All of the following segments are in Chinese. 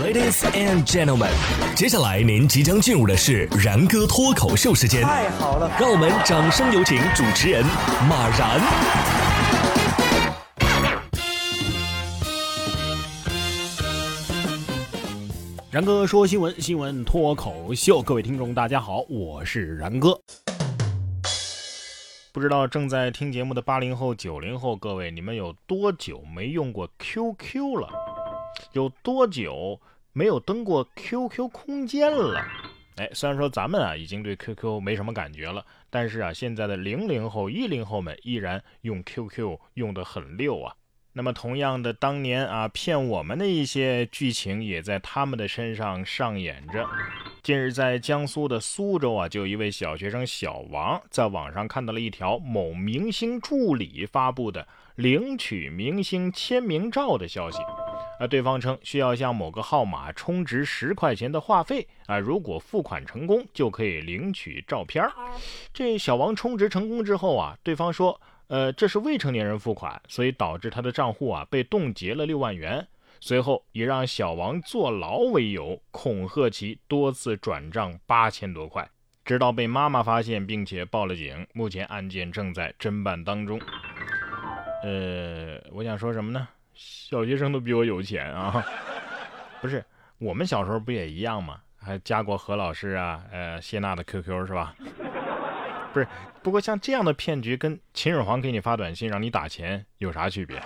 Ladies and gentlemen， 接下来您即将进入的是然哥脱口秀时间。太好了，让我们掌声有请主持人马然。然哥说新闻，新闻脱口秀，各位听众大家好，我是然哥。不知道正在听节目的80后90后各位，你们有多久没用过 QQ 了？有多久没有登过 QQ 空间了？虽然说咱们已经对 QQ 没什么感觉了，但是现在的00后10后们依然用 QQ 用得很溜啊。那么同样的，当年骗我们的一些剧情也在他们的身上上演着。近日在江苏的苏州就有一位小学生小王在网上看到了一条某明星助理发布的领取明星签名照的消息。对方称需要向某个号码充值10块钱的话费如果付款成功就可以领取照片。这小王充值成功之后对方说这是未成年人付款，所以导致他的账户被冻结了6万元。随后以让小王坐牢为由，恐吓其多次转账8000多块，直到被妈妈发现并且报了警。目前案件正在侦办当中。我想说什么呢？小学生都比我有钱啊！不是，我们小时候不也一样吗？还加过何老师谢娜的 QQ 是吧？不是，不过像这样的骗局跟秦始皇给你发短信让你打钱有啥区别？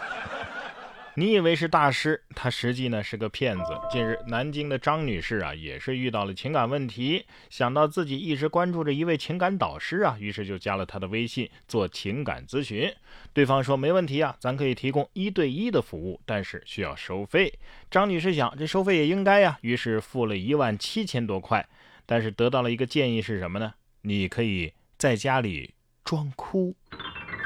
你以为是大师，他实际呢是个骗子。近日南京的张女士也是遇到了情感问题，想到自己一直关注着一位情感导师于是就加了他的微信做情感咨询。对方说没问题咱可以提供1对1的服务，但是需要收费。张女士想这收费也应该于是付了17000多块，但是得到了一个建议是什么呢？你可以在家里装哭。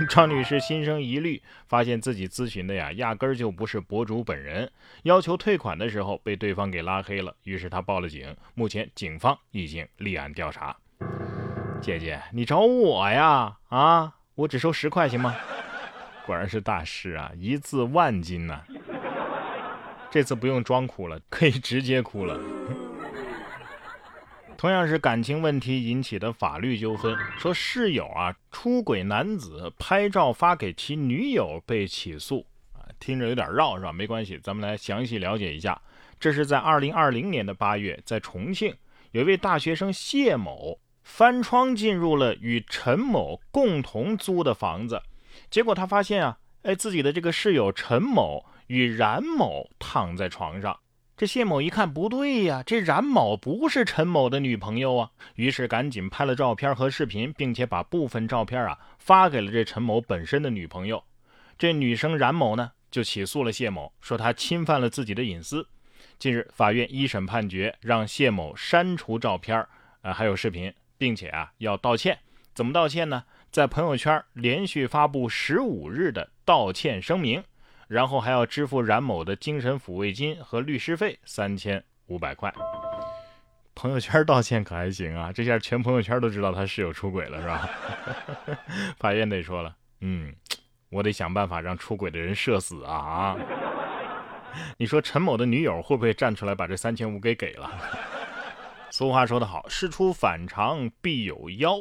张女士心生疑虑，发现自己咨询的压根儿就不是博主本人。要求退款的时候被对方给拉黑了，于是她报了警。目前警方已经立案调查。姐姐，你找我呀？我只收10块行吗？果然是大师一字万金这次不用装哭了，可以直接哭了。同样是感情问题引起的法律纠纷，说室友出轨男子拍照发给其女友被起诉听着有点绕是吧？没关系，咱们来详细了解一下。这是在2020年的8月，在重庆有一位大学生谢某翻窗进入了与陈某共同租的房子，结果他发现自己的这个室友陈某与冉某躺在床上。这谢某一看不对这冉某不是陈某的女朋友于是赶紧拍了照片和视频，并且把部分照片发给了这陈某本身的女朋友。这女生冉某呢就起诉了谢某，说他侵犯了自己的隐私。近日法院一审判决让谢某删除照片还有视频，并且要道歉。怎么道歉呢？在朋友圈连续发布15日的道歉声明，然后还要支付冉某的精神抚慰金和律师费3500块。朋友圈道歉可还行这下全朋友圈都知道他室友出轨了是吧？法院得说了，我得想办法让出轨的人社死啊！你说陈某的女友会不会站出来把这3500给了？俗话说得好，事出反常必有妖。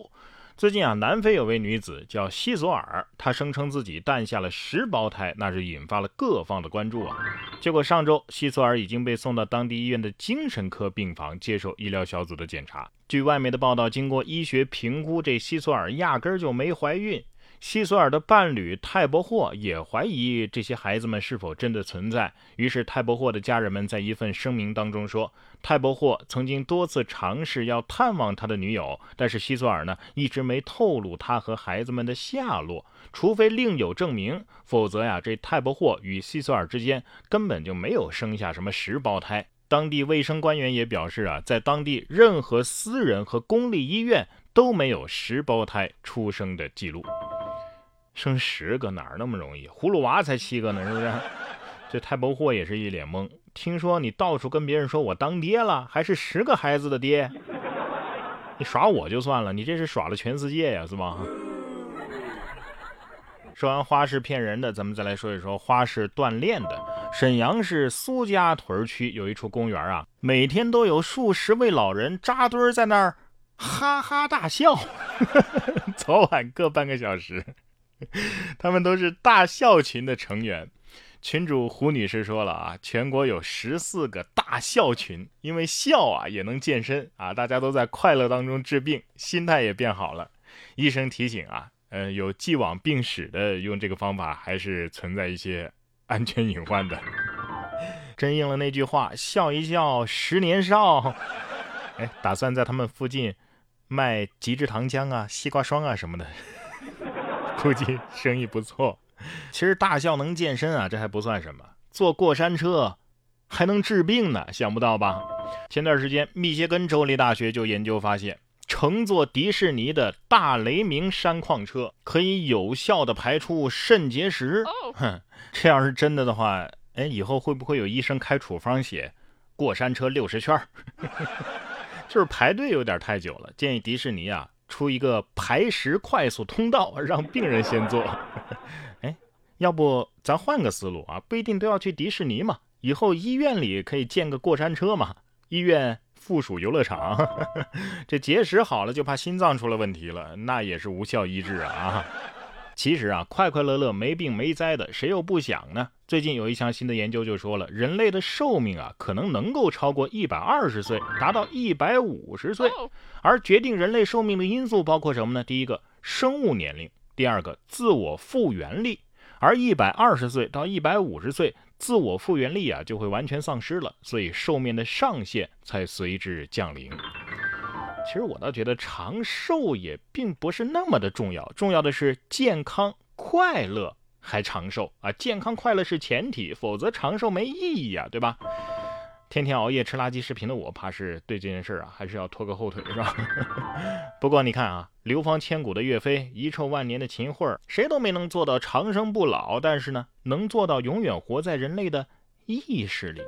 最近南非有位女子叫西索尔，她声称自己诞下了10胞胎，那是引发了各方的关注结果上周，西索尔已经被送到当地医院的精神科病房接受医疗小组的检查。据外媒的报道，经过医学评估，这西索尔压根儿就没怀孕。西索尔的伴侣泰伯霍也怀疑这些孩子们是否真的存在，于是泰伯霍的家人们在一份声明当中说，泰伯霍曾经多次尝试要探望他的女友，但是西索尔呢一直没透露他和孩子们的下落，除非另有证明，否则这泰伯霍与西索尔之间根本就没有生下什么10胞胎。当地卫生官员也表示在当地任何私人和公立医院都没有10胞胎出生的记录。生10个哪儿那么容易？葫芦娃才7个呢，是不是？这泰伯霍也是一脸懵，听说你到处跟别人说我当爹了，还是10个孩子的爹，你耍我就算了，你这是耍了全世界呀，是吧？说完花式骗人的，咱们再来说一说花式锻炼的。沈阳市苏家屯区有一处公园啊，每天都有数十位老人扎堆在那儿哈哈大笑，早晚各半个小时。他们都是大笑群的成员。群主胡女士说了啊，全国有14个大笑群，因为笑啊也能健身啊，大家都在快乐当中治病，心态也变好了。医生提醒啊，有既往病史的用这个方法还是存在一些安全隐患的。真应了那句话，笑一笑十年少。哎，打算在他们附近卖极致糖浆啊、西瓜霜啊什么的，估计生意不错。其实大笑能健身啊，这还不算什么，坐过山车还能治病呢，想不到吧？前段时间密歇根州立大学就研究发现，乘坐迪士尼的大雷鸣山矿车可以有效的排出肾结石。哼，这要是真的的话，哎，以后会不会有医生开处方写过山车60圈？就是排队有点太久了，建议迪士尼啊出一个排石快速通道，让病人先坐。哎，要不咱换个思路啊，不一定都要去迪士尼嘛，以后医院里可以建个过山车嘛，医院附属游乐场。这结石好了，就怕心脏出了问题了，那也是无效医治啊。其实啊，快快乐乐没病没灾的，谁又不想呢？最近有一项新的研究就说了，人类的寿命啊可能能够超过120岁，达到150岁。而决定人类寿命的因素包括什么呢？第一个，生物年龄；第二个，自我复原力。而120岁到150岁，自我复原力啊就会完全丧失了，所以寿命的上限才随之降临。其实我倒觉得长寿也并不是那么的重要，重要的是健康快乐还长寿啊！健康快乐是前提，否则长寿没意义啊，对吧？天天熬夜吃垃圾食品的我，怕是对这件事啊还是要拖个后腿，是吧？不过你看啊，流芳千古的岳飞，遗臭万年的秦桧，谁都没能做到长生不老，但是呢，能做到永远活在人类的意识里。